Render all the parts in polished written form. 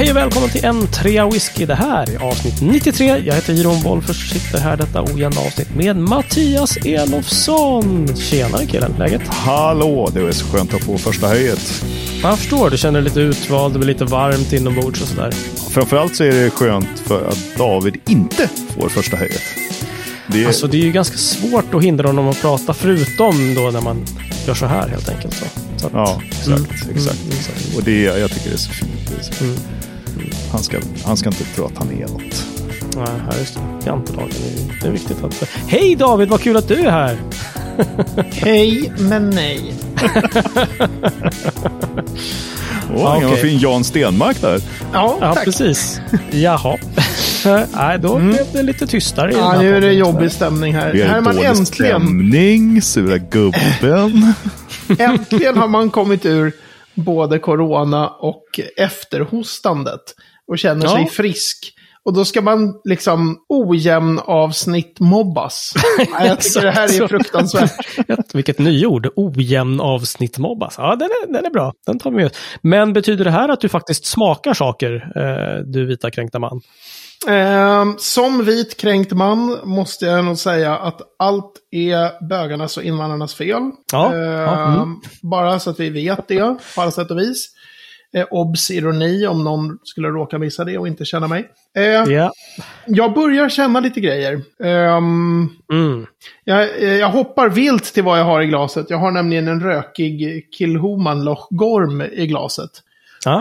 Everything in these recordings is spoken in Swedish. Hej och välkommen till N3 Whisky. Det här är avsnitt 93. Jag heter Hirom Wollförs, sitter här detta ojämna avsnitt med Mattias Elofsson. Tjenare killen, läget? Hallå, det är så skönt att få första höjet. Jag förstår, du känner lite utvald, det blir lite varmt inombords och sådär. Framförallt så är det skönt för att David inte får första höjet. Alltså det är ju ganska svårt att hindra honom att prata, förutom då när man gör så här helt enkelt. Så att... Ja, exakt. Och det, jag tycker det är så fint. Är så. Han ska inte tro att han är något. Nej, ja, just det. Jantelagen, det är viktigt att... Hej David, vad kul att du är här! Hej, men nej. Åh, vad fin Jan Stenmark där. Ja, tack. Ja, precis. Jaha. Nej, då blev det lite tystare. Ja, nu är det jobbig stämning här. Det är här är man äntligen stämning, sura gubben. Äntligen har man kommit ur både corona och efterhostandet och känner sig frisk. Och då ska man liksom ojämn avsnitt mobbas. Jag tycker det här är fruktansvärt. Vilket nyord, ojämn avsnitt mobbas. Ja, den är bra. Den tar vi ut. Men betyder det här att du faktiskt smakar saker, du vita kränkta man? Som vit kränkt man måste jag nog säga att allt är bögarnas och invandrarnas fel. Bara så att vi vet det på alla sätt och vis. Obs ironi om någon skulle råka missa det och inte känna mig. Jag börjar känna lite grejer. Jag hoppar vilt till vad jag har i glaset. Jag har nämligen en rökig Kilchoman Loch Gorm i glaset.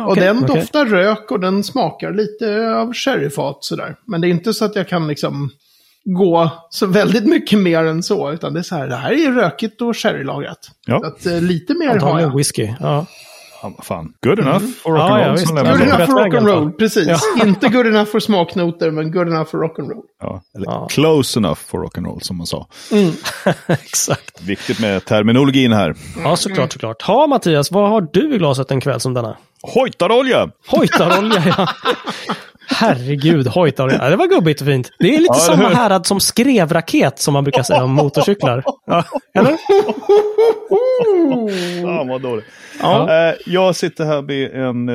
Och den doftar rök och den smakar lite av sherryfat sådär. Men det är inte så att jag kan liksom gå så väldigt mycket mer än så, utan det är så här, det här är rökigt och sherrylagrat. Ja. Så att lite mer har jag. Whisky. Ja. Fan. Good enough for rock'n'roll. Good enough for rock'n'roll, precis. Ja. Inte good enough för smaknoter, men good enough for rock'n'roll. Ja, eller close enough for rock'n'roll, som man sa. Exakt. Viktigt med terminologin här. Ja, såklart. Ha Mattias, vad har du i glaset en kväll som denna? Hojtarolja! Hojtarolja, ja. Herregud, hojtarolja. Det var gubbigt och fint. Det är lite samma härad som skrevraket som man brukar säga om motorcyklar. Ja. Eller? Vad dåligt. Ja. Jag sitter här med en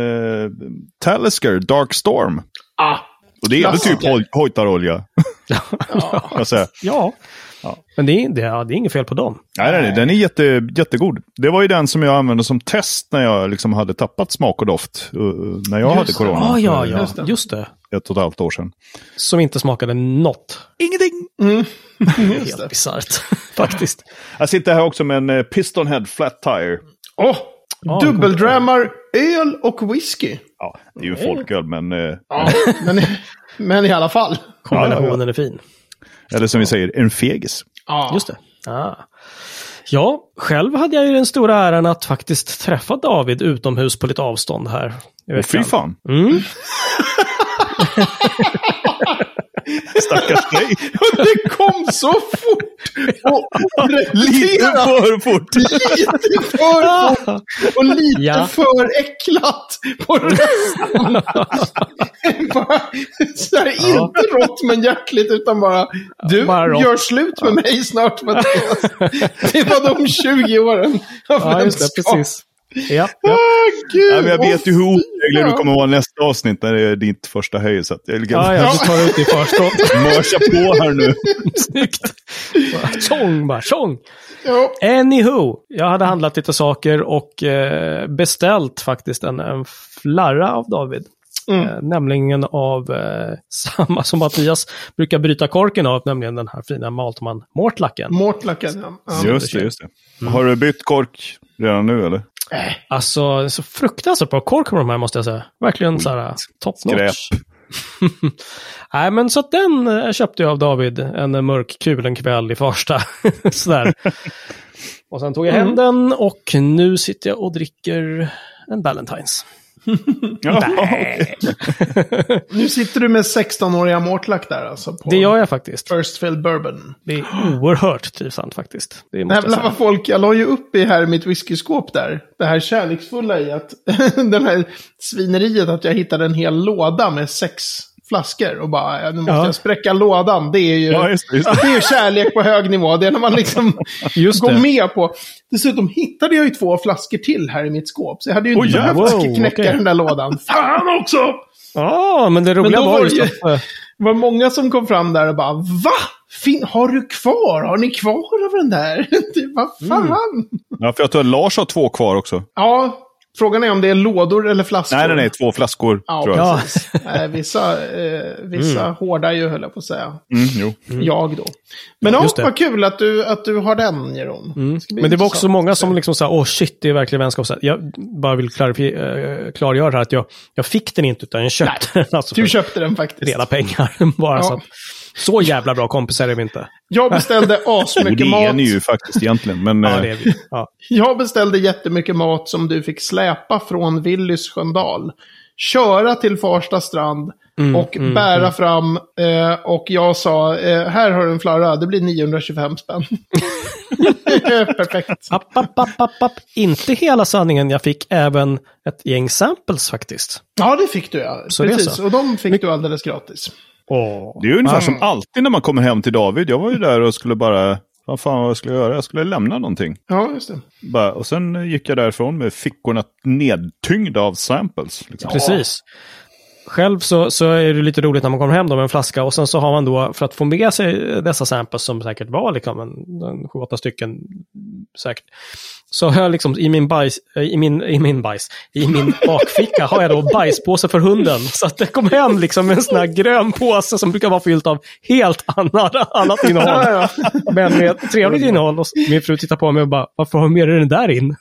Talisker Dark Storm. Och det är väl typ hojtarolja. Ja. Men det är inget fel på dem. Nej, den är jättegod. Det var ju den som jag använde som test när jag liksom hade tappat smak och doft. När jag hade corona. Just det. 1,5 år sedan. Som inte smakade något. Ingenting. Helt bisarrt, faktiskt. Jag sitter här också med en Pistonhead Flat Tire. Dubbeldrämmar, öl och whisky. Ja, det är ju folköl, men... men i alla fall. Kombinationen är fin. Eller som vi säger, en fegis. Just det. Ja, själv hade jag ju den stora äran att faktiskt träffa David utomhus på lite avstånd här. Och fy fan. Stackars dig. Det kom så fort. Lite för fort. Och lite för äcklat på resten. Bara, sådär, inte rått men jäkligt, utan bara du gör slut med mig snart, Mattias. Det var de 20 åren av vänskap. Precis. Jag vet ju hur oregler du kommer att vara nästa avsnitt när det är ditt första höj, så att jag du tar ut i förskott. Mörsa på här nu. Snyggt. Tjong. Anywho, jag hade handlat lite saker och beställt faktiskt en flarra av David. Nämligen av samma som Mattias brukar bryta korken av, nämligen den här fina Mortlacken. Just det. Har du bytt kork redan nu eller? Alltså, så fruktansvärt bra kork på de här, måste jag säga. Verkligen så här toppnotch. Nej, men så att den köpte jag av David en mörk kulen kväll i första. Sådär. Och sen tog jag hem den och nu sitter jag och dricker en Valentines. Nu sitter du med 16-åriga Mortlack där alltså, på... Det gör jag faktiskt. First Fill Bourbon. Det är oerhört trivsamt faktiskt. Det måste jag säga. Folk, jag la ju upp i här mitt whiskyskåp där. Det här kärleksfulla i att den här svineriet att jag hittade en hel låda med 6 flaskor och bara, nu måste jag spräcka lådan. Det är ju det är ju kärlek på hög nivå. Det är när man liksom går med på. Dessutom hittade jag ju 2 flaskor till här i mitt skåp. Så jag hade ju inte behövt knäcka den där lådan. Fan också! Ja, men det roliga var ju att det var många som kom fram där och bara, va? Har du kvar? Har ni kvar av den där? Vad fan? Mm. Ja, för jag tror Lars har 2 kvar också. Ja, frågan är om det är lådor eller flaskor. Nej, 2 flaskor. Ja, tror jag. Ja. Vissa hårda ju, höll jag på att säga. Mm, jo. Mm. Jag då. Men ja, vad kul att du har den, Jeroen. Mm. Men det var också många som liksom sa, åh shit, det är verkligen vänskap. Jag bara vill klargöra här att jag fick den inte, utan jag köpte den. Alltså, du köpte den faktiskt. Reda pengar, bara så att... Så jävla bra kompisar är vi inte. Jag beställde asmycket mat. Det är ni ju faktiskt egentligen. Men, ja, det är vi. Ja. Jag beställde jättemycket mat som du fick släpa från Willys Sjöndal. Köra till Farsta strand och bära fram. Och jag sa, här har du en flarra. Det blir 925 spänn. Perfekt. App. Inte hela sanningen. Jag fick även ett gäng samples faktiskt. Ja, det fick du. Ja. Så precis. Det så. Och de fick du alldeles gratis. Oh, det är ungefär som alltid när man kommer hem till David. Jag var ju där och skulle bara, vad fan vad skulle jag göra? Jag skulle lämna någonting. Ja, just det. Bara, och sen gick jag därifrån med fickorna nedtyngda av samples. Liksom. Precis. Själv så är det lite roligt när man kommer hem då med en flaska och sen så har man då, för att få med sig dessa samples som säkert var liksom en 7-8 stycken säkert, så har jag liksom i min bakficka har jag då bajspåse för hunden, så att det kom hem liksom en sån här grön påse som brukar vara fylld av helt annat innehåll men med ett trevligt innehåll, och min fru tittar på mig och bara, varför har du med dig den där in?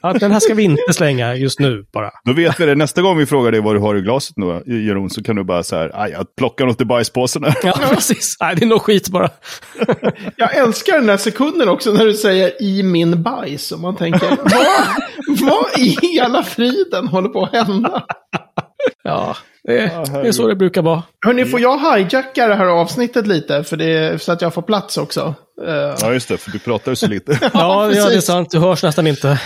Att den här ska vi inte slänga just nu bara. Då vet vi det. Nästa gång vi frågar dig vad du har i glaset nu, Jeroen, så kan du bara så här, jag plockar något i bajspåsen här. Ja, precis. Nej, det är nog skit bara. Jag älskar den här sekunden också när du säger i min bajs. Och man tänker, vad i hela friden håller på att hända? Ja, det är så det brukar vara. Hörrni, får jag hijacka det här avsnittet lite? För det, så att jag får plats också. Ja, just det. För du pratar ju så lite. Ja, det är sant. Du hörs nästan inte.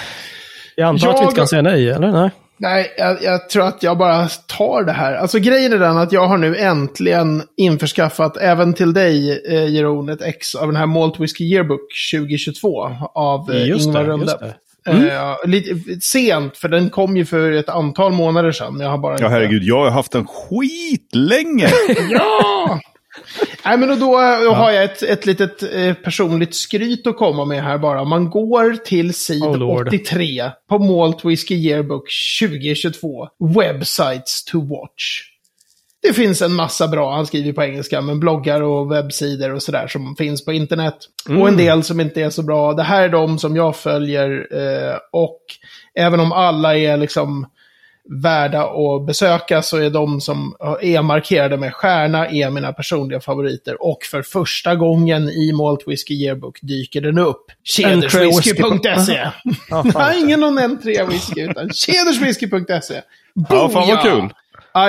Jag antar att vi inte kan säga nej, eller? Nej, jag tror att jag bara tar det här. Alltså grejen är den att jag har nu äntligen införskaffat även till dig, Jeroen, ett ex av den här Malt Whisky Yearbook 2022 av Ingvar Rundepp. Lite sent, för den kom ju för ett antal månader sedan. Ja, herregud, jag har haft den skitlänge. Ja! Nej, men då har jag ett litet personligt skryt att komma med här bara. Man går till sid 83 på Malt Whisky Yearbook 2022. Websites to watch. Det finns en massa bra, han skriver på engelska, men bloggar och webbsidor och sådär som finns på internet. Och en del som inte är så bra. Det här är de som jag följer och även om alla är liksom... värda att besöka, så är de som är markerade med stjärna är mina personliga favoriter, och för första gången i Malt Whisky Yearbook dyker den upp. Kederswhisky.se. Nej, ingen någon N3 whisky utan Kederswhisky.se. Ja, fan vad kul.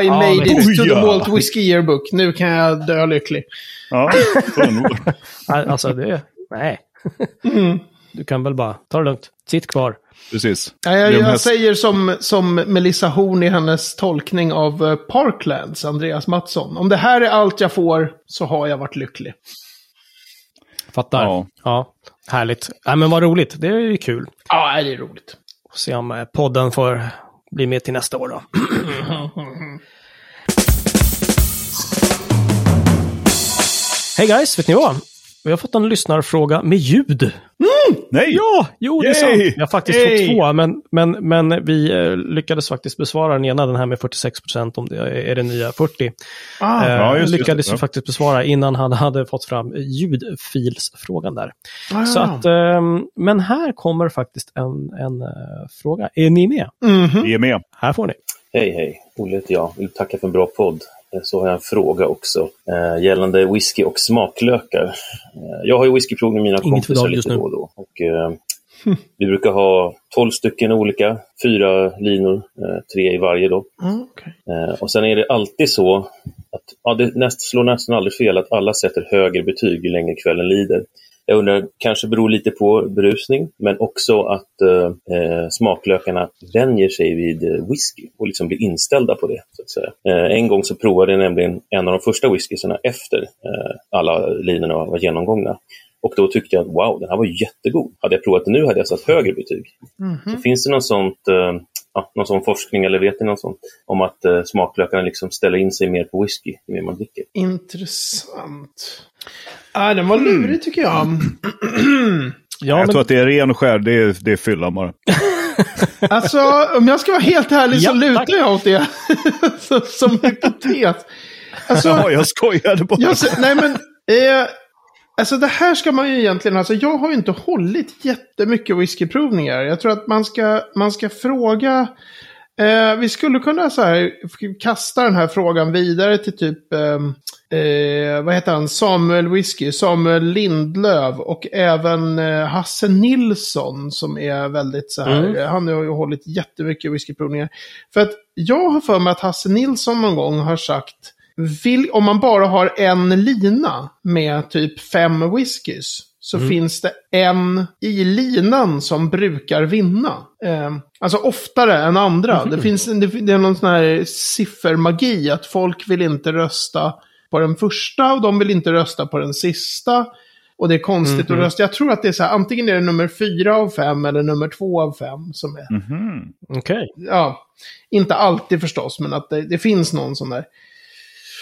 I made it to the Malt Whisky Yearbook. Nu kan jag dö lycklig. Ja, alltså det är... Nej. Du kan väl bara ta det lugnt. Sitt kvar. Precis. Jag säger som Melissa Horn i hennes tolkning av Parklands, Andreas Mattsson. Om det här är allt jag får så har jag varit lycklig. Fattar. Ja. Härligt. Nej, men vad roligt. Det är ju kul. Ja, det är roligt. Och se om podden får bli med till nästa år då. Hej guys, vet ni vad? Vi har fått en lyssnarfråga med ljud. Nej! Ja, det är sant. Jag har faktiskt fått 2, men vi lyckades faktiskt besvara den ena, den här med 46%, om det är det nya 40. Lyckades faktiskt besvara innan han hade fått fram ljudfilsfrågan där. Så att, men här kommer faktiskt en fråga. Är ni med? Vi är med. Här får ni. Hej. Olle heter jag. Vill tacka för en bra podd. Så har jag en fråga också gällande whisky och smaklökar. Jag har ju whiskyprov med mina kompisar lite då och då. Och, vi brukar ha 12 stycken olika, 4 linor, 3 i varje då. Och sen är det alltid så att det slår nästan aldrig fel att alla sätter högre betyg ju längre kvällen lider. Jag undrar, kanske beror lite på berusning, men också att smaklökarna vänjer sig vid whisky och liksom blir inställda på det, så att säga. En gång så provade jag nämligen en av de första whiskysarna efter alla linorna var genomgångna. Och då tyckte jag att wow, den här var jättegod. Hade jag provat det nu hade jag satt högre betyg. Så finns det något sånt någon sån forskning, eller vet ni någon sån, om att smaklökarna liksom ställer in sig mer på whisky ju mer man dricker. Intressant. Den var lurig tycker jag. Ja, jag tror att det är ren och skär, det är fylla bara. Alltså, om jag ska vara helt härlig så lutar jag åt det. Som hypotes. Alltså, jag skojade bara. Nej men, alltså det här ska man ju egentligen, alltså jag har ju inte hållit jättemycket whiskyprovningar. Jag tror att man ska fråga, vi skulle kunna så här, kasta den här frågan vidare till typ, vad heter han, Samuel Lindlöv och även Hasse Nilsson som är väldigt så här, han har ju hållit jättemycket whiskyprovningar. För att jag har för mig att Hasse Nilsson någon gång har sagt, om man bara har en lina med typ 5 whiskys så finns det en i linan som brukar vinna. Alltså oftare än andra. Det är någon sån här siffermagi att folk vill inte rösta på den första och de vill inte rösta på den sista. Och det är konstigt att rösta. Jag tror att det är så här, antingen är det nummer 4 av 5 eller nummer 2 av 5 som är. Okej. Ja, inte alltid förstås, men att det finns någon sån där.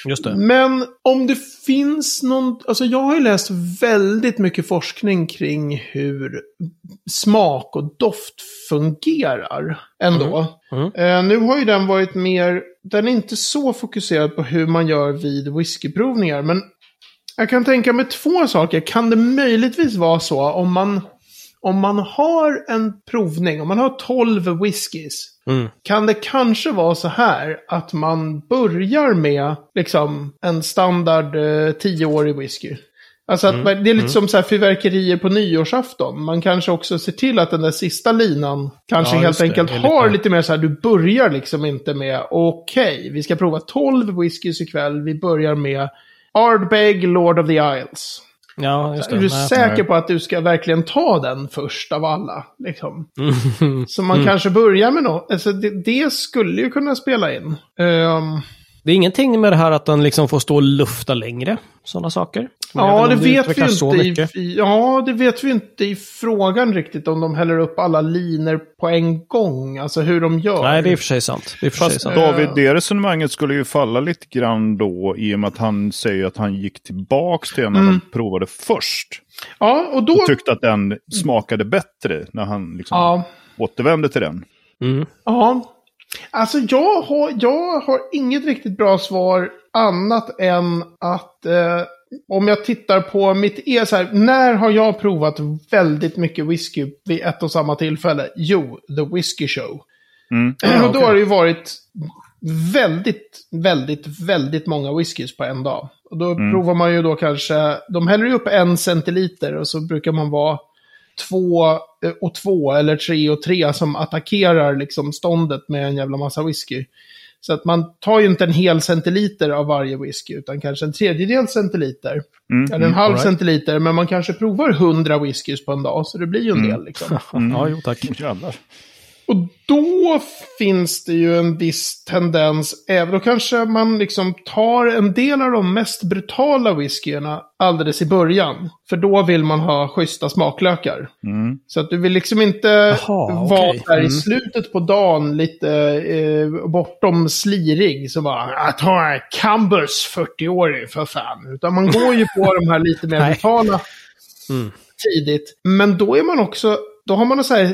Just det. Men om det finns någon, alltså jag har ju läst väldigt mycket forskning kring hur smak och doft fungerar ändå. Nu har ju den varit mer, den är inte så fokuserad på hur man gör vid whiskyprovningar, men jag kan tänka mig 2 saker. Kan det möjligtvis vara så om man har en provning, om man har 12 whiskys, kan det kanske vara så här att man börjar med liksom en standard 10-årig whisky. Alltså att det är lite som så här fyrverkerier på nyårsafton. Man kanske också ser till att den där sista linan kanske helt enkelt har lite mer så här, du börjar liksom inte med okej, vi ska prova 12 whiskys ikväll, vi börjar med Ardbeg, Lord of the Isles. Ja, just det. Är du säker på att du ska verkligen ta den först av alla? Liksom? Så man kanske börjar med något. Alltså det skulle ju kunna spela in. Det är ingenting med det här att den liksom får stå och lufta längre. Sådana saker. Ja, det vet vi inte. Det vet vi inte i frågan riktigt om de häller upp alla liner på en gång. Alltså hur de gör. Nej, det är i och för sig sant. David, det resonemanget skulle ju falla lite grann då i och med att han säger att han gick tillbaks till när de provade först. Ja, och då... Och tyckte att den smakade bättre när han liksom återvände till den. Ja. Alltså jag har inget riktigt bra svar annat än att om jag tittar på mitt så här, när har jag provat väldigt mycket whisky vid ett och samma tillfälle? Jo, The Whisky Show. Och då har det ju varit väldigt, väldigt, väldigt många whiskys på en dag. Och då provar man ju då kanske, de häller ju upp 1 centiliter och så brukar man vara 2 och 2 eller 3 och 3 som attackerar liksom ståndet med en jävla massa whisky. Så att man tar ju inte en hel centiliter av varje whisky utan kanske en 1/3 centiliter eller en halv centiliter, men man kanske provar 100 whiskys på en dag så det blir ju en del liksom. Ja, jo tack. Och då finns det ju en viss tendens, även då kanske man liksom tar en del av de mest brutala whiskyerna alldeles i början. För då vill man ha schyssta smaklökar. Så att du vill liksom inte vara där i slutet på dagen lite bortom slirig. Så bara, jag tar en Campbells 40-årig för fan. Utan man går ju på de här lite mer brutala tidigt. Men då är man också... Då har man en så här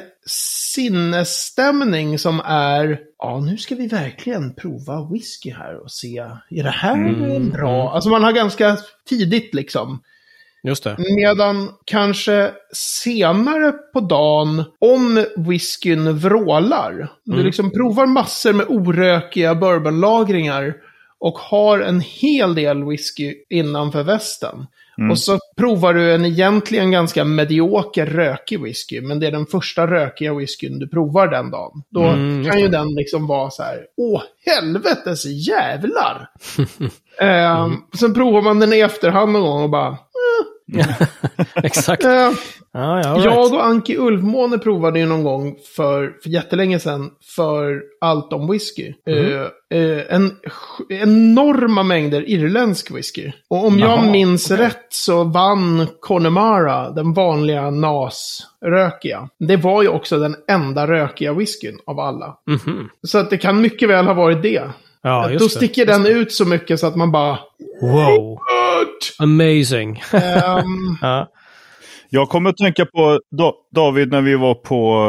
sinnesstämning som är, nu ska vi verkligen prova whisky här och se, är det här bra? Alltså man har ganska tidigt liksom. Just det. Medan kanske senare på dagen, om whiskyn vrålar, du liksom provar massor med orökiga bourbonlagringar och har en hel del whisky innanför västen. Och så provar du en egentligen ganska medioker rökig whisky, men det är den första rökiga whiskyn du provar den dagen. Då kan ju den liksom vara så här, åh helvetes jävlar! Sen provar man den i efterhand någon gång och bara, Exakt. All right. Jag och Anki Ulvmåne provade ju någon gång för jättelänge sedan för allt om whisky. Enorma mängder irländsk whisky. Och om jag minns rätt så vann Connemara, den vanliga NAS-rökiga. Det var ju också den enda rökiga whiskyn av alla. Så att det kan mycket väl ha varit det. Ja, just då sticker det. Den ut så mycket så att man bara... Wow! Amazing! Jag kommer att tänka på David när vi var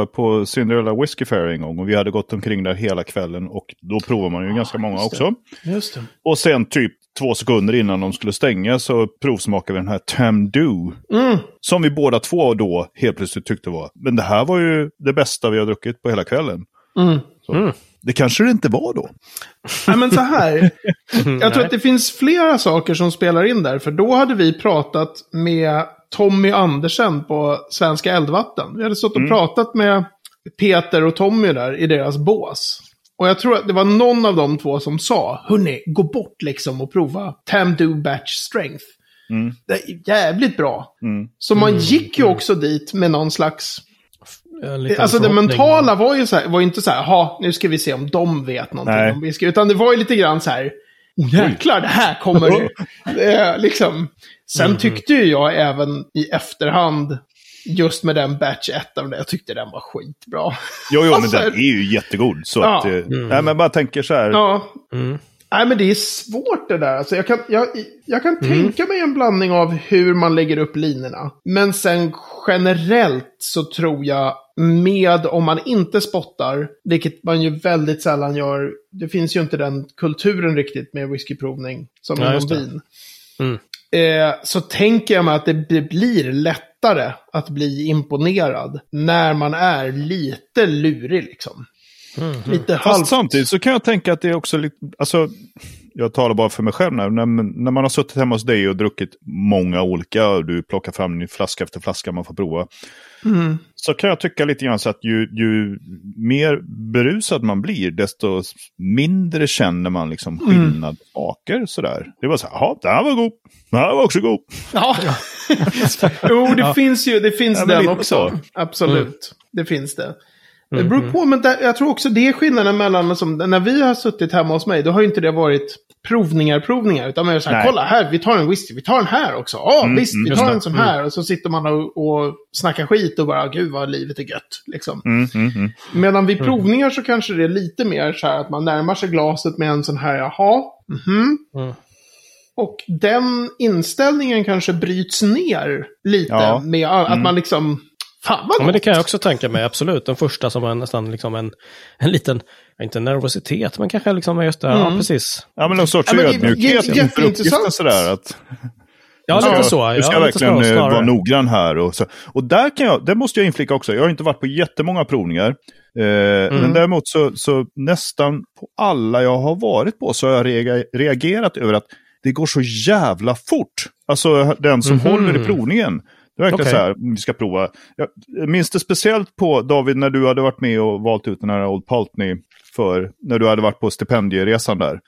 på Cinderella Whiskey Fair en gång. Och vi hade gått omkring där hela kvällen. Och då provar man ju ganska många också. Just det. Och sen typ 2 sekunder innan de skulle stänga så provsmakade vi den här Tamdhu. Som vi båda två då helt plötsligt tyckte var. Men det här var ju det bästa vi har druckit på hela kvällen. Det kanske det inte var då. Nej, men så här. Jag tror att det finns flera saker som spelar in där. För då hade vi pratat med Tommy Andersson på Svenska Eldvatten. Vi hade stått och pratat med Peter och Tommy där i deras bås. Och jag tror att det var någon av de två som sa: hörrni, gå bort liksom och prova Tamdhu Batch Strength. Det är jävligt bra. Så man gick ju också dit med någon slags... Alltså det mentala var ju så här, var inte så här, ja, nu ska vi se om de vet någonting om whisky, utan det var ju lite grann så här, jäklar, det här kommer ju. Liksom. Sen tyckte ju jag även i efterhand, just med den batch 1, jag tyckte den var skitbra. Jo, men den är ju jättegod. Så att, nej, men bara tänker så här. Nej, men det är svårt det där. Alltså jag kan tänka mig en blandning av hur man lägger upp linorna. Men sen generellt så tror jag med om man inte spottar, vilket man ju väldigt sällan gör. Det finns ju inte den kulturen riktigt med whiskyprovning som inom vin. Så tänker jag mig att det blir lättare att bli imponerad när man är lite lurig liksom. Lite halvt. Samtidigt så kan jag tänka att det är också lite, alltså, jag talar bara för mig själv när man har suttit hemma hos dig och druckit många olika och du plockar fram en flaska efter flaska man får prova. Så kan jag tycka lite grann så att ju mer berusad man blir, desto mindre känner man liksom skillnad saker sådär. Det var så här, ja, det här var god. Det här var också god. Ja. Jo, det finns ju, det finns den också. Absolut. Det finns det. Det beror på, men jag tror också det är skillnaden mellan, som, när vi har suttit hemma hos mig, då har ju inte det varit provningar, utan man är så här, kolla här, vi tar en whisky, vi tar en här också, visst, vi tar en sån här, och så sitter man och snackar skit och bara, gud vad livet är gött, liksom. Medan vid provningar så kanske det är lite mer så här att man närmar sig glaset med en sån här, och den inställningen kanske bryts ner lite med att man liksom... Ja, men det kan jag också tänka mig, absolut. Den första som är nästan liksom en liten, inte nervositet, men kanske liksom just det här, precis. Ja, men någon sorts ödmjukhet inför uppgiften sådär att... Ja, lite så. Du ska verkligen vara noggrann här. Och där kan jag, det måste jag inflika också. Jag har inte varit på jättemånga provningar. Men däremot så nästan på alla jag har varit på så har jag reagerat över att det går så jävla fort. Alltså den som håller i provningen. Det verkligen så här, vi ska prova. Jag minns det speciellt på, David, när du hade varit med och valt ut den här Old Paltney för, när du hade varit på stipendieresan där.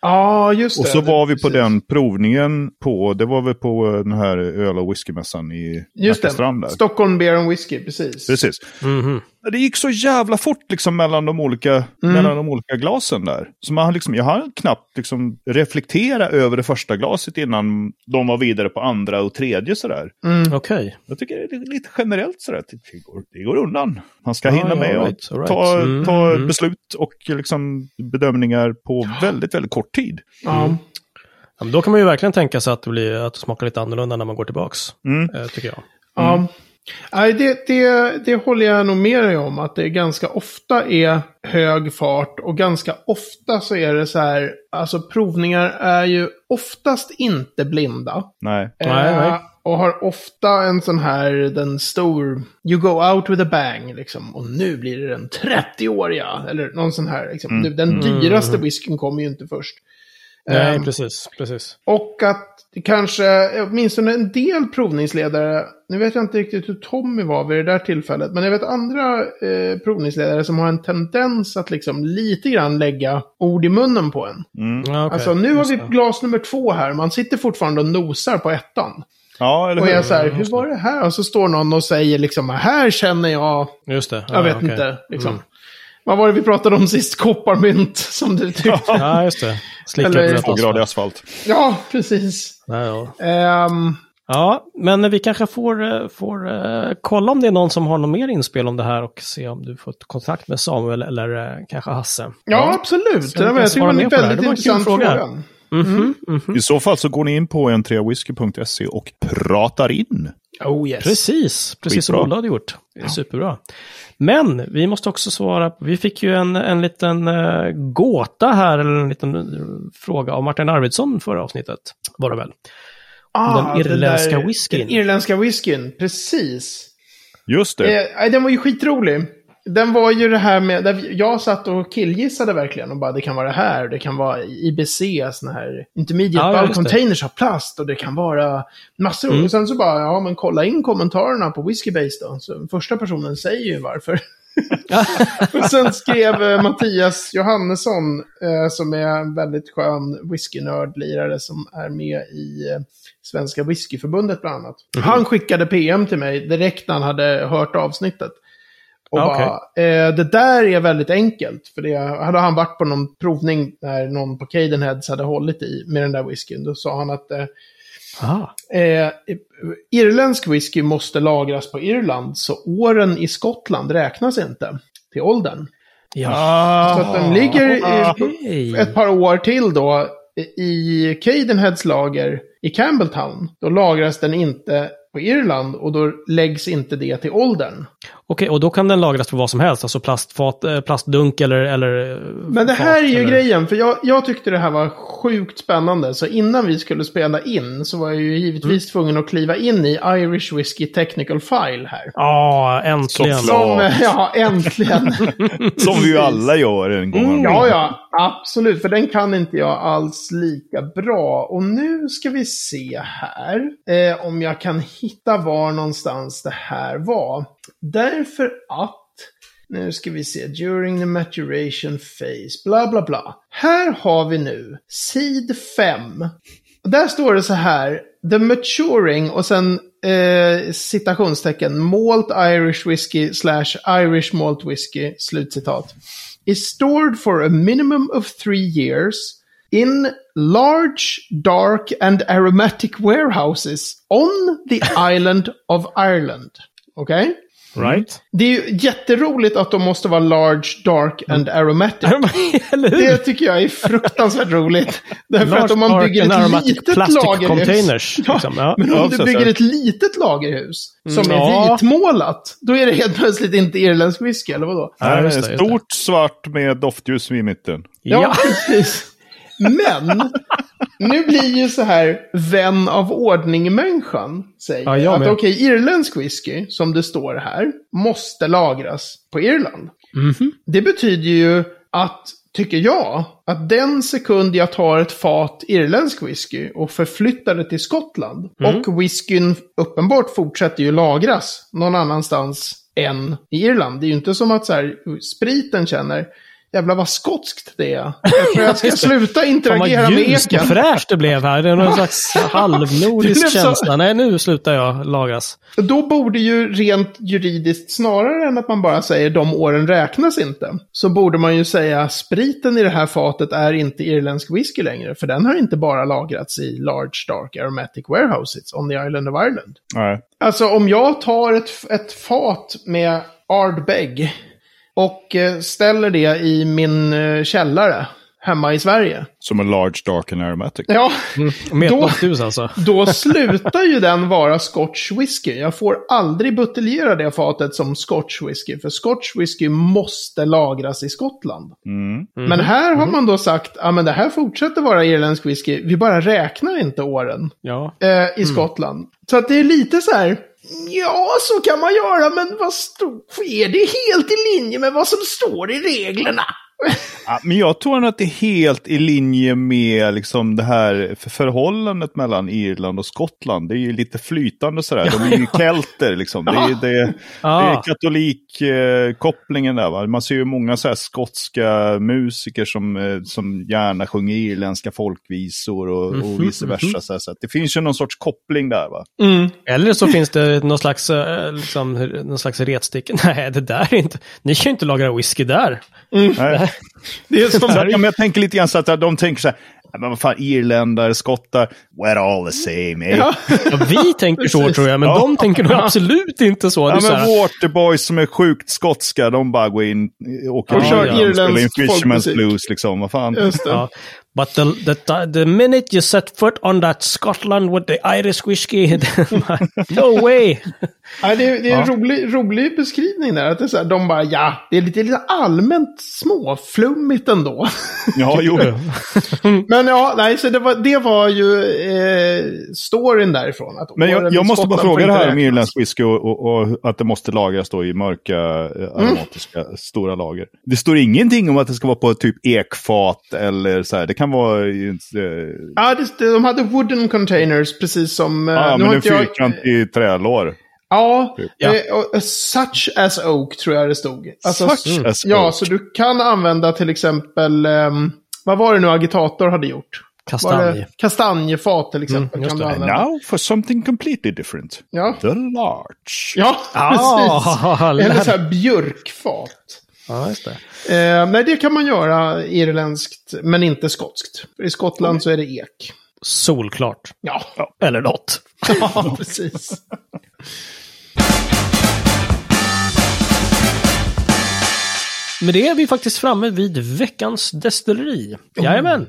Just det. Och så var vi på den provningen på, det var vi på den här öl- och whiskymässan i Nackastrand där. Stockholm Beer and Whisky, precis. Det gick så jävla fort liksom mellan de olika glasen där. Så man liksom, jag hann knappt liksom reflektera över det första glaset innan de var vidare på andra och tredje sådär. Jag tycker det är lite generellt sådär. Det går undan. Man ska hinna med och ta beslut och liksom bedömningar på väldigt, väldigt kort tid. Ja, då kan man ju verkligen tänka sig att det smakar lite annorlunda när man går tillbaks, tycker jag. Nej, det håller jag nog med dig om, att det ganska ofta är hög fart och ganska ofta så är det så här, alltså provningar är ju oftast inte blinda. Nej. Och har ofta en sån här, den stor, you go out with a bang liksom, och nu blir det den 30-åriga eller någon sån här liksom. Den dyraste whiskyn kommer ju inte först. Nej, precis. Och att det kanske, åtminstone en del provningsledare, nu vet jag inte riktigt hur Tommy var vid det där tillfället, men jag vet andra provningsledare som har en tendens att liksom lite grann lägga ord i munnen på en. Alltså nu har vi glas nummer 2 här, man sitter fortfarande och nosar på ettan. Ja, eller hur? Och jag säger, hur var det här? Och så står någon och säger liksom, här känner jag... Just det. Ja, jag vet inte, liksom. Mm. Vad var det vi pratade om sist? Kopparmynt, som du tyckte. Ja, just det. Eller 2-gradig asfalt. Ja, precis. Ja, ja. Ja, men vi kanske får kolla om det är någon som har något mer inspel om det här och se om du får kontakt med Samuel eller kanske Hasse. Ja, absolut. Det var en väldigt intressant fråga. Mm-hmm, mm-hmm. I så fall så går ni in på entreawhisky.se och pratar in. Oh yes. Precis som Ola hade gjort. Ja. Superbra. Men vi måste också svara, vi fick ju en liten gåta här, eller en liten fråga av Martin Arvidsson förra avsnittet, var det väl? Den irländska whiskyn. Den irländska whiskyn, precis. Just det. Den var ju skitrolig. Den var ju det här med, där jag satt och killgissade verkligen och bara, det kan vara det här, det kan vara IBC, såna här intermediate bulk containers av plast, och det kan vara massor. Mm. Och sen så bara, ja men kolla in kommentarerna på Whiskybase då. Så första personen säger ju varför. Och sen skrev Mattias Johannesson, som är en väldigt skön whiskynördlirare som är med i Svenska Whiskyförbundet bland annat. Mm. Han skickade PM till mig direkt när han hade hört avsnittet. Och bara, det där är väldigt enkelt, för det hade han varit på någon provning när någon på Cadenheads hade hållit i med den där whiskyn. Då sa han att irländsk whisky måste lagras på Irland, så åren i Skottland räknas inte till åldern. Ja. Så att de ligger ett par år till då i Cadenheads lager i Campbelltown. Då lagras den inte på Irland, och då läggs inte det till åldern. Okej, och då kan den lagras på vad som helst, alltså plastfat, plastdunk eller men det här är ju grejen, för jag tyckte det här var sjukt spännande, så innan vi skulle spela in så var jag ju givetvis tvungen att kliva in i Irish Whiskey Technical File här. Äntligen. Äntligen. Som vi ju alla gör en gång. Absolut, för den kan inte jag alls lika bra. Och nu ska vi se här om jag kan hitta var någonstans det här var. Därför att, nu ska vi se, during the maturation phase, bla bla bla. Här har vi nu sid 5. Där står det så här, the maturing, och sen citationstecken, malt Irish whiskey /Irish malt whiskey, slutcitat, is stored for a minimum of 3 years in large, dark and aromatic warehouses on the island of Ireland. Okej? Okay? Right. Det är ju jätteroligt att de måste vara large, dark and aromatic. Det tycker jag är fruktansvärt roligt. Därför large, att om man bygger ett litet lagerhus, liksom. Men om du bygger ett litet lagerhus som är vitmålat, då är det helt plötsligt inte irländsk whisky, eller vadå? Nej, det är stort svart med doftljus i mitten. Ja, precis. Men nu blir ju så här vän av ordning-människan säger att okej, irländsk whisky, som det står här, måste lagras på Irland. Mm-hmm. Det betyder ju att, tycker jag, att den sekund jag tar ett fat irländsk whisky och förflyttar det till Skottland, och whiskyn uppenbart fortsätter ju lagras någon annanstans än i Irland. Det är ju inte som att så här, spriten känner... Jävlar vad skotskt det är. Jag tror jag ska sluta interagera med eken. Fräscht det blev här. Det är någon slags halvnordisk känsla. Nej, nu slutar jag lagas. Då borde ju rent juridiskt, snarare än att man bara säger de åren räknas inte, så borde man ju säga spriten i det här fatet är inte irländsk whisky längre, för den har inte bara lagrats i large, dark, aromatic warehouses on the island of Ireland. Nej. Alltså om jag tar ett fat med Ardbeg och ställer det i min källare hemma i Sverige. Som en large, dark and aromatic. Ja, då slutar ju den vara Scotch whisky. Jag får aldrig buteljera det fatet som Scotch whisky, för Scotch whisky måste lagras i Skottland. Men här har man då sagt, ja men det här fortsätter vara irländsk whisky, vi bara räknar inte åren i Skottland. Så att det är lite så här... Ja, så kan man göra, men vad är det helt i linje med vad som står i reglerna? Ja, men jag tror att det är helt i linje med liksom det här förhållandet mellan Irland och Skottland. Det är ju lite flytande sådär. De är ju kelter liksom. Det är katolik-kopplingen där, va? Man ser ju många så här skotska musiker som gärna sjunger irländska folkvisor och vice versa. Så det finns ju någon sorts koppling där, va? Mm. Eller så finns det någon slags retstick. Nej, det där är inte... Ni kan ju inte lagra whisky där. Mm. Nej. Det är som där. Ja, men jag tänker lite grann så att de tänker så här, men vad fan, irländare, skottar, we're all the same, eh? Ja. Ja, vi tänker så tror jag, men de tänker nog absolut inte så. Ja, det är men Waterboys som är sjukt skotska, de bara går in och åker och spelar in Fisherman's Blues liksom, vad fan. Just det. Ja. But the minute you set foot on that Scotland with the Irish whiskey, no way. Ja, det är en rolig beskrivning där, att det är så här, de bara, ja, det är lite allmänt småflummigt ändå. Ja, jo. Men ja, nej, så det var ju storyn därifrån. Att men jag måste bara fråga det här med irländsk whisky och att det måste lagras då i mörka aromatiska stora lager. Det står ingenting om att det ska vara på typ ekfat eller så här. Det kan vara... de hade wooden containers, precis som... Ja, men en fyrkant i trälår. Ja, such as oak tror jag det stod. Alltså, as oak. Ja, så du kan använda till exempel... vad var det nu agitator hade gjort? Kastanjefat till exempel. Kan man använda. Now for something completely different. Ja. The large. Ja, precis. Eller så här björkfat. Ja, just det. Nej, det kan man göra irländskt, men inte skotskt. För i Skottland så är det ek. Solklart. Ja. Eller något. Ja, precis. Men det är vi faktiskt framme vid veckans destilleri. Jajamän.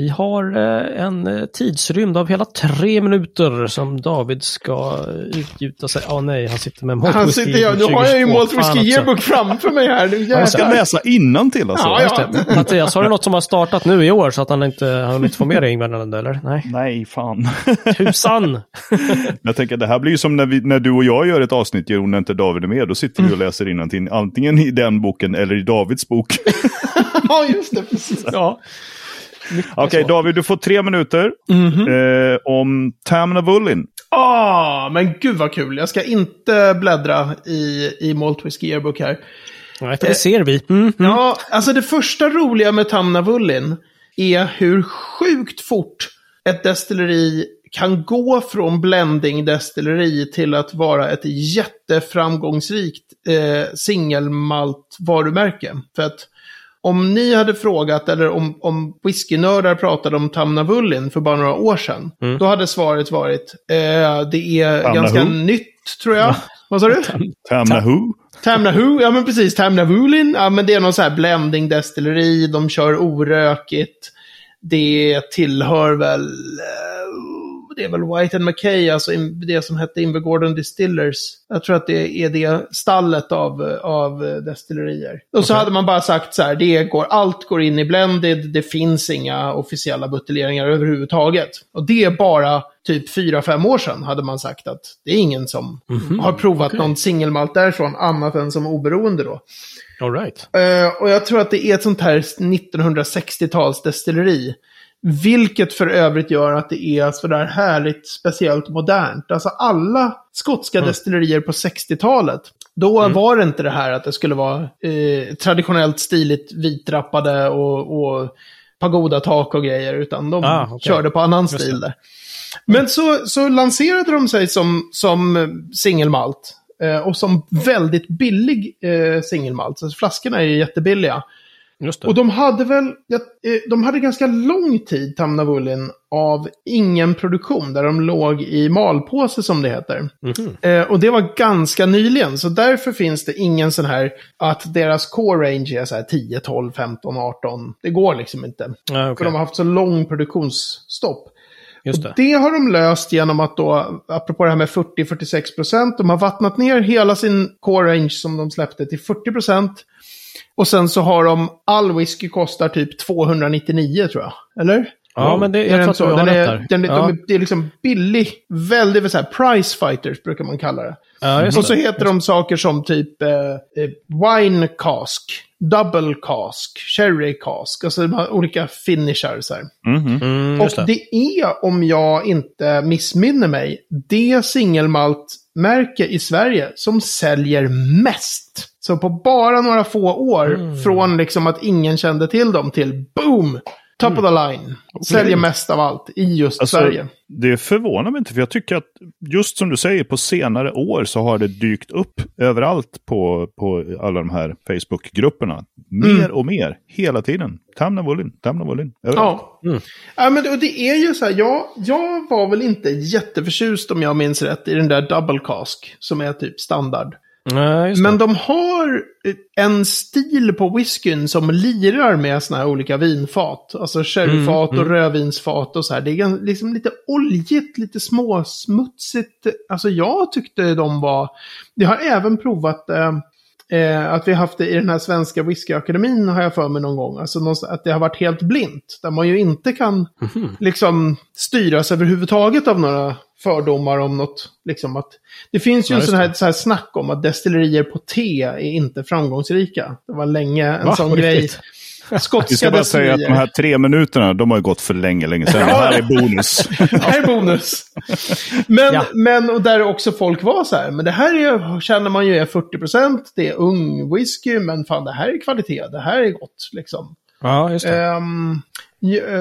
Vi har en tidsrymd av hela 3 minuter som David ska utgjuta sig. Nej, han sitter med en Malt Whisky. Nu har jag ju Malt Whisky Yearbook framför mig här. Han ska läsa innantill alltså. Ja. Mattias, har du något som har startat nu i år så att han inte får med dig Ingvar eller? Nej, fan. Tusan! Jag tänker det här blir ju som när du och jag gör ett avsnitt och när inte David är med. Då sitter vi och läser innantill antingen i den boken eller i Davids bok. Ja, just det, precis. Ja. Okej, David, du får 3 minuter om Tamnavulin. Men gud vad kul. Jag ska inte bläddra i Malt Whisky Yearbook här. Nej, det ser vi. Ja, alltså det första roliga med Tamnavulin är hur sjukt fort ett destilleri kan gå från blending-destilleri till att vara ett jätteframgångsrikt singelmalt-varumärke. För att om ni hade frågat, eller om whiskynördar pratade om Tamnavulin för bara några år sedan, då hade svaret varit det är ganska nytt, tror jag. Vad sa du? Tamdhu, ja men precis, Tamnavulin. Ja, men det är någon så här blending destilleri, de kör orökigt. Det tillhör väl Whyte and Mackay, alltså det som hette Ingvar Gordon Distillers. Jag tror att det är det stallet av destillerier. Och så hade man bara sagt så här, allt går in i blended, det finns inga officiella buteljeringar överhuvudtaget. Och det är bara typ 4-5 år sedan hade man sagt att det är ingen som har provat någon singelmalt därifrån annat än som oberoende då. All right. Och jag tror att det är ett sånt här 1960-tals destilleri. Vilket för övrigt gör att det är sådär härligt, speciellt modernt. Alltså alla skotska destillerier på 60-talet, då var det inte det här att det skulle vara traditionellt stiligt vitrappade och pagodatak och grejer, utan de körde på annan stil där. Men så lanserade de sig som singelmalt och som väldigt billig singelmalt. Så flaskorna är ju jättebilliga. Och de hade ganska lång tid, Tamnavulin, av ingen produktion där de låg i malpåse som det heter. Och det var ganska nyligen, så därför finns det ingen sån här att deras core range är så här 10, 12, 15, 18. Det går liksom inte. För de har haft så lång produktionsstopp. Det har de löst genom att då, apropå det här med 40-46%, de har vattnat ner hela sin core range som de släppte till 40%. Och sen så har de all whisky kostar typ 299 tror jag, eller? Ja, men det, jag tror att vi har rätt där. Det är liksom billig, väldigt så här price fighters brukar man kalla det. Ja, och så heter de saker som typ wine cask, double cask, sherry cask. Alltså de här olika finishar så här. Och det är, om jag inte missminner mig, det singelmaltmärke i Sverige som säljer mest. Så på bara några få år från liksom att ingen kände till dem till boom! Top of the line. Okay. Säljer mest av allt i just alltså, Sverige. Det förvånar mig inte, för jag tycker att just som du säger, på senare år så har det dykt upp överallt på alla de här Facebookgrupperna. Mer och mer, hela tiden. Tamnavulin. Ja. Ja, men det är ju så här, jag var väl inte jätteförtjust, om jag minns rätt, i den där double cask som är typ standard. Nej, men de har en stil på whiskyn som lirar med såna här olika vinfat. Alltså sherryfat och rödvinsfat och så här. Det är liksom lite oljigt, lite småsmutsigt. Alltså jag tyckte de var... Jag har även provat att vi har haft det i den här svenska whiskyakademin, har jag för mig någon gång. Alltså att det har varit helt blint. Där man ju inte kan liksom styras överhuvudtaget av några... fördomar om något, liksom att det finns ju en sån här snack om att destillerier på te är inte framgångsrika. Det var länge en sån grej. Skotska jag ska bara säga att de här 3 minuterna, de har ju gått för länge sedan. Det här är bonus. Det här är bonus. Men och där också folk var så här, men det här är, känner man ju är 40%, det är ung whisky, men fan det här är kvalitet, det här är gott liksom. Ja, just det.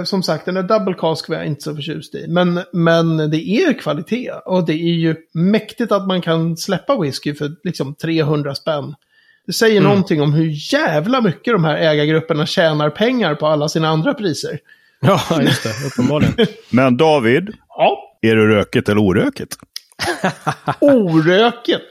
Som sagt, den där double cask var jag inte så förtjust i. Men det är kvalitet. Och det är ju mäktigt att man kan släppa whisky för liksom 300 spänn. Det säger någonting om hur jävla mycket de här ägargrupperna tjänar pengar på alla sina andra priser. Ja, just det. Uppenbarligen. Men David, är det röket eller oröket? Oröket!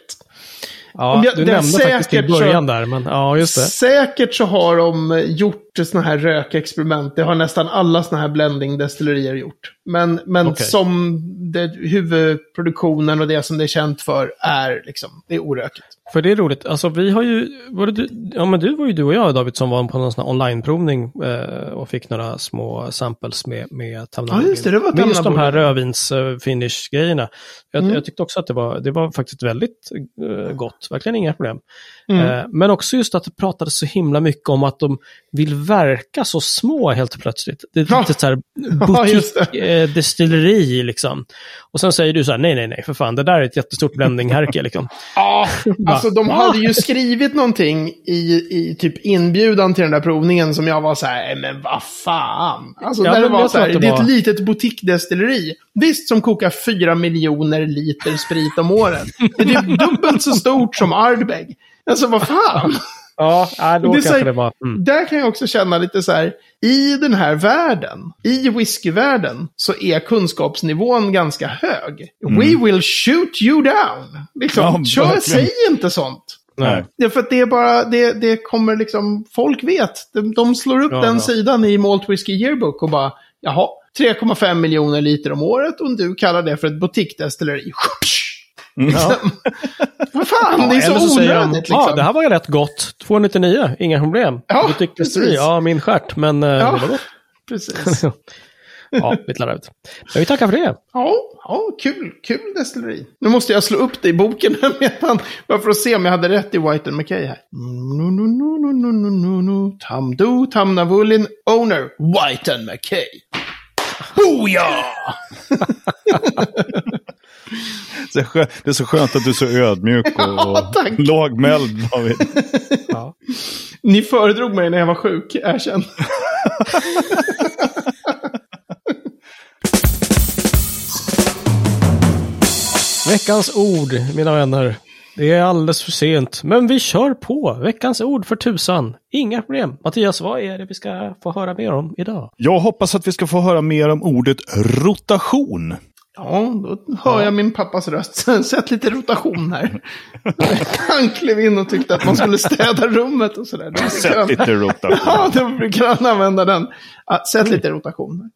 Ja, du nämnde faktiskt i början där. Men, ja, just det. Säkert så har de gjort såna här rökexperiment. Det har nästan alla såna här blending-destillerier gjort. Men okay. Som det, huvudproduktionen och det som det är känt för är liksom, det är orökigt. För det är roligt. Alltså vi har ju, du och jag David som var på någon sån här online-provning och fick några små samples med Tamnavulin. Ja just det, det var Tamnavulin. Just de här rödvins-finish-grejerna. Jag tyckte också att det var faktiskt väldigt gott. Verkligen inga problem. Men också just att det pratades så himla mycket om att de vill verka så små helt plötsligt. Det är lite så här butik-destilleri liksom. Och sen säger du så här, nej för fan, det där är ett jättestort blending-härke liksom. Ja, alltså de hade ju skrivit någonting i typ inbjudan till den där provningen som jag var så här, men vad fan. Alltså ja, där det var så här, det är ett litet butikdestilleri. Visst, som kokar 4 miljoner liter sprit om året. Det är ju dubbelt så stort som Ardbeg. Alltså vad fan. Ja, då det kanske det var. Där kan jag också känna lite så här, i den här världen, i whiskyvärlden, så är kunskapsnivån ganska hög. We will shoot you down. Liksom, säg inte sånt. Nej. Ja, för att det är bara, det kommer liksom, folk vet. De slår upp den sidan i Malt Whisky Yearbook och bara, jaha, 3,5 miljoner liter om året och du kallar det för ett butikdestilleri. Liksom. Vad fan, det är så onödigt liksom. Ja, det här var ju rätt gott. 299, inga problem. Ja, precis. Ja, min stjärt, men det var gott. Precis. Ja, vi klarar ut. Men vi tackar för det. Ja, kul destilleri. Nu måste jag slå upp det i boken här, bara för att se om jag hade rätt i Whyte and Mackay här. Tamdhu, Tamnavulin, owner, Whyte and Mackay. Booyah! Det är så skönt att du är så ödmjuk och lågmäld, David. Ja. Ni föredrog mig när jag var sjuk, erkänn. Veckans ord, mina vänner. Det är alldeles för sent, men vi kör på. Veckans ord för tusan. Inga problem. Mattias, vad är det vi ska få höra mer om idag? Jag hoppas att vi ska få höra mer om ordet rotation. Ja, då hör jag min pappas röst. Sätt lite rotation här. Han klev in och tyckte att man skulle städa rummet och sådär. Sätt lite rotation. Ja, då brukar han använda den. Sätt lite rotation.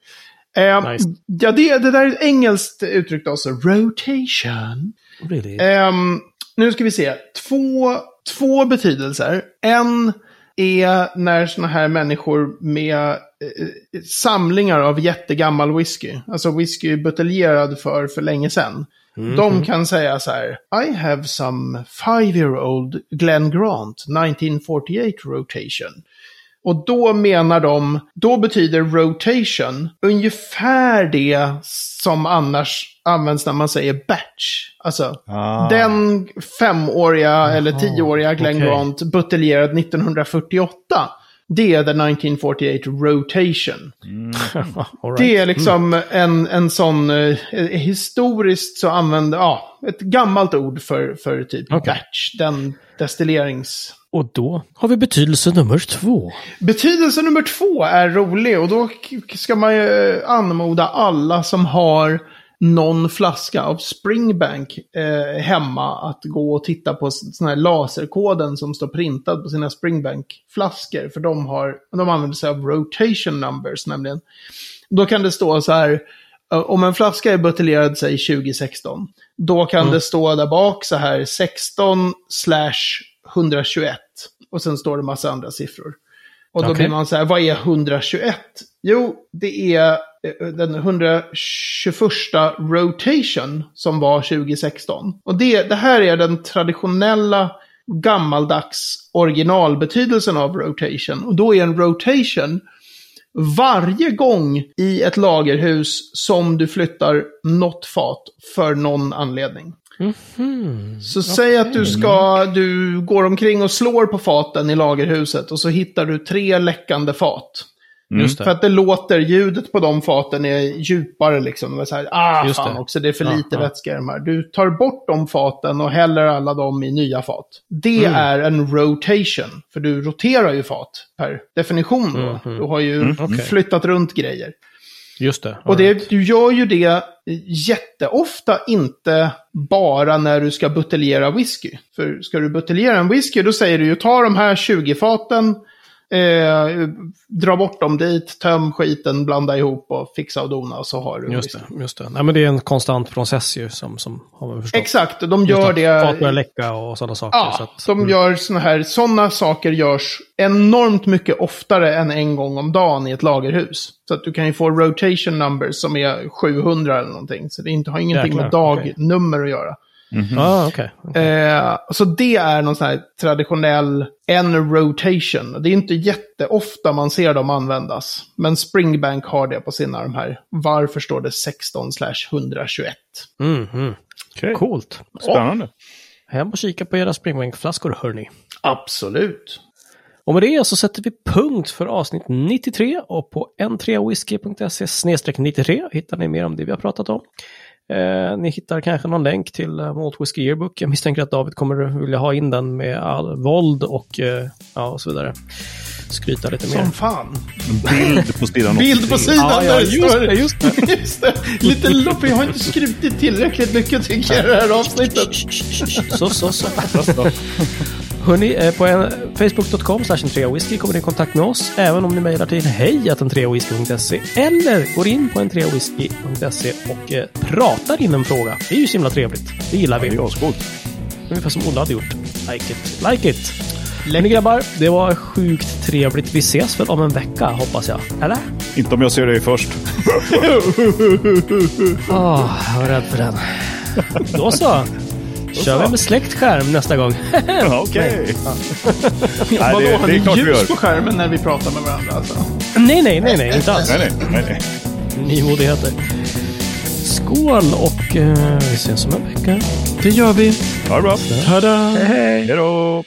Nice. Ja, det där är engelskt uttryckt alltså. Rotation. Really? Nu ska vi se. Två betydelser. En är när såna här människor med samlingar av jättegammal whisky, alltså whisky buteljerad för länge sedan, de kan säga så här: I have some 5-year-old Glen Grant 1948 rotation. Och då menar de, då betyder rotation ungefär det som annars används när man säger batch. Alltså den 5-åriga eller 10-åriga Glen Grant buteljerad 1948. Det är the 1948 rotation. All right. Det är liksom en sån historiskt så använder, ett gammalt ord för typ batch, den destillerings. Och då har vi betydelse nummer 2. Betydelse nummer 2 är rolig, och då ska man ju anmoda alla som har någon flaska av Springbank hemma att gå och titta på sån här laserkoden som står printad på sina Springbank-flaskor, för de använder sig av rotation numbers nämligen. Då kan det stå så här: om en flaska är buteljerad, säg 2016, då kan det stå där bak så här 16/121, och sen står det massa andra siffror. Och då blir man så här: vad är 121? Jo, det är den 121:a rotation som var 2016. Och det här är den traditionella gammaldags originalbetydelsen av rotation. Och då är en rotation varje gång i ett lagerhus som du flyttar något fat för någon anledning. Så säg att du går omkring och slår på faten i lagerhuset, och så hittar du 3 läckande fat. Just det. För att det låter, ljudet på de faten är djupare liksom. Det är så här, fan det. Också, det är för lite vätska i de här. Du tar bort de faten och häller alla dem i nya fat. Det är en rotation, för du roterar ju fat per definition då. Du har ju flyttat runt grejer. Just det. Och du gör ju det jätteofta, inte bara när du ska buteljera whisky. För ska du buteljera en whisky, då säger du ju: ta de här 20 faten, dra bort dem dit, töm skiten, blanda ihop och fixa och dona, och så har du just det. Nej, men det är en konstant process ju, som har man förstått. Exakt, de gör det. Fat börjar läcka och sådana saker. Ja, så att, de gör sådana saker görs enormt mycket oftare än en gång om dagen i ett lagerhus. Så att du kan ju få rotation numbers som är 700 eller någonting. Så det har ingenting med dagnummer att göra. Så det är någon sån här traditionell en rotation. Det är inte jätteofta man ser dem användas, men Springbank har det på sina de här. Varför står det 16/121? Coolt. Spännande. Hem och kika på era Springbank-flaskor, hörni. Absolut. Och med det så sätter vi punkt för avsnitt 93, och på n3whisky.se/93 hittar ni mer om det vi har pratat om. Ni hittar kanske någon länk till Malt Whisky Yearbook. Jag misstänker att David kommer vilja ha in den med all våld och så vidare. Skryta lite mer. Som fan. Bild på sidan. Just det. Lite lopp. Jag har inte skrutit tillräckligt mycket, tycker jag, det här avsnittet. Så. Hörrni, på facebook.com/n3whisky kommer ni i kontakt med oss, även om ni mejlar till hej@n3whisky.se eller går in på n3whisky.se och pratar in en fråga. Det är ju så himla trevligt. Det gillar vi. Det är asgott. Ungefär som Ola hade gjort. Like it. Lägg grabbar, det var sjukt trevligt. Vi ses väl om en vecka, hoppas jag. Eller? Inte om jag ser dig först. Jag var rädd för den. Då så. Kör vi med släktskärm nästa gång. Okej. Vadå, har ni ljus på skärmen när vi pratar med varandra? Alltså. Nej, inte alls. Nej. Nymodigheter. Skål, och vi ses om en vecka. Det gör vi. Ha det bra. Tada. Hej. Hej då.